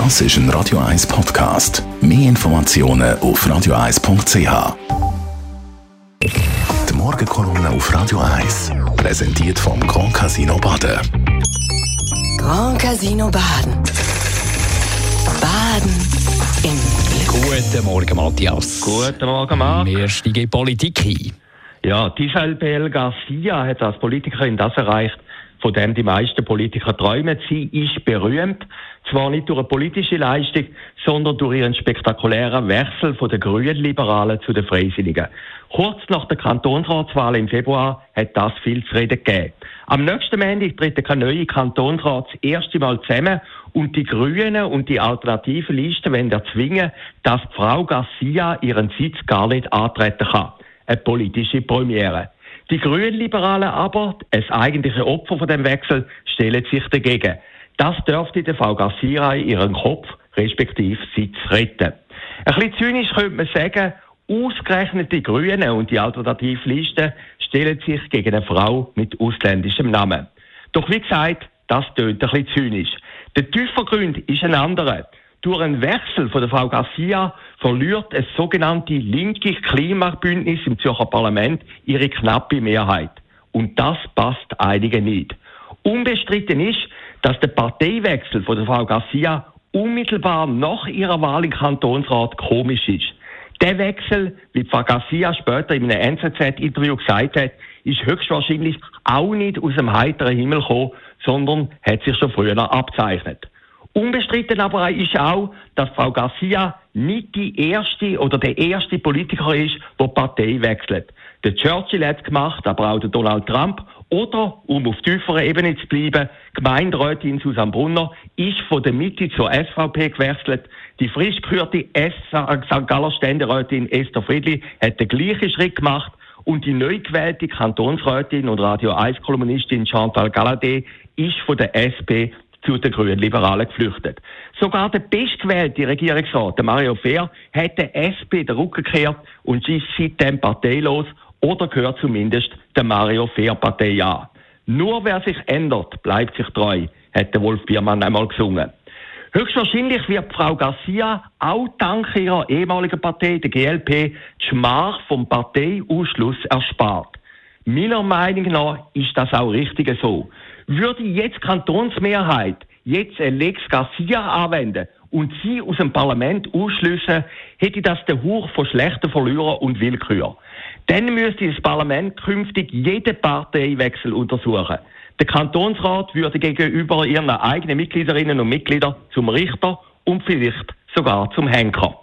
Das ist ein Radio 1 Podcast. Mehr Informationen auf radio1.ch. Die Morgenkolumne auf Radio 1, präsentiert vom Grand Casino Baden. Grand Casino Baden. Baden im Glück. Guten Morgen, Matthias. Guten Morgen, Marc. Wir steigen in Politik ein. Ja, Isabel Garcia hat als Politikerin das erreicht, von dem die meisten Politiker träumen. Sie ist berühmt, zwar nicht durch eine politische Leistung, sondern durch ihren spektakulären Wechsel von den Grünliberalen zu den Freisinnigen. Kurz nach der Kantonsratswahl im Februar hat das viel zu reden gegeben. Am nächsten Montag tritt der neue Kantonsrat das erste Mal zusammen und die Grünen und die alternativen Listen wollen erzwingen, dass Frau Garcia ihren Sitz gar nicht antreten kann. Eine politische Premiere. Die Grünliberalen aber, das eigentliche Opfer von dem Wechsel, stellen sich dagegen. Das dürfte der Frau Garcia ihren Kopf respektive Sitz retten. Ein bisschen zynisch könnte man sagen, ausgerechnet die Grünen und die Alternativlisten stellen sich gegen eine Frau mit ausländischem Namen. Doch wie gesagt, das tönt ein bisschen zynisch. Der tiefe Grund ist ein anderer. Durch einen Wechsel von der Frau Garcia verliert das sogenannte linke Klimabündnis im Zürcher Parlament ihre knappe Mehrheit. Und das passt einigen nicht. Unbestritten ist, dass der Parteiwechsel von der Frau Garcia unmittelbar nach ihrer Wahl im Kantonsrat komisch ist. Der Wechsel, wie Frau Garcia später in einem NZZ-Interview gesagt hat, ist höchstwahrscheinlich auch nicht aus dem heiteren Himmel gekommen, sondern hat sich schon früher abzeichnet. Unbestritten aber ist auch, dass Frau Garcia nicht die erste oder der erste Politiker ist, der die Partei wechselt. Der Churchill hat es gemacht, aber auch der Donald Trump. Oder, um auf tieferer Ebene zu bleiben, Gemeinderätin Susanne Brunner ist von der Mitte zur SVP gewechselt. Die frisch gekürte St. Galler Ständerätin Esther Friedli hat den gleichen Schritt gemacht. Und die neu gewählte Kantonsrätin und Radio 1-Kolumnistin Chantal Galadé ist von der SP zu den Grünliberalen geflüchtet. Sogar der bestgewählte Regierungsrat, Mario Fehr, hat der SP den Rücken gekehrt und ist seitdem parteilos oder gehört zumindest der Mario Fehr-Partei an. Nur wer sich ändert, bleibt sich treu, hat der Wolf Biermann einmal gesungen. Höchstwahrscheinlich wird Frau Garcia auch dank ihrer ehemaligen Partei, der GLP, die Schmach vom Parteiausschluss erspart. Meiner Meinung nach ist das auch richtig so. Würde jetzt Kantonsmehrheit jetzt Lex Garcia anwenden und sie aus dem Parlament ausschliessen, hätte das den Hauch von schlechten Verlierern und Willkür. Dann müsste das Parlament künftig jeden Parteiwechsel untersuchen. Der Kantonsrat würde gegenüber ihren eigenen Mitgliederinnen und Mitgliedern zum Richter und vielleicht sogar zum Henker.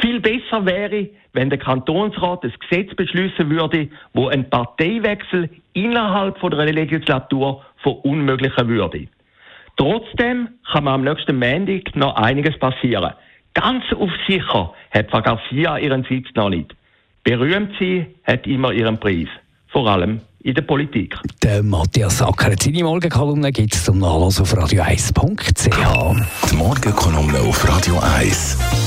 Viel besser wäre, wenn der Kantonsrat ein Gesetz beschliessen würde, wo ein Parteiwechsel innerhalb von der Legislatur verunmöglichen würde. Trotzdem kann man am nächsten Montag noch einiges passieren. Ganz auf sicher hat Frau Garcia ihren Sitz noch nicht. Berühmt sie hat immer ihren Preis, vor allem in der Politik. Der Matthias Ackeret, seine Morgenkolumne gibt es zum Nachlesen auf radio1.ch. Die Morgenkolumne auf Radio 1.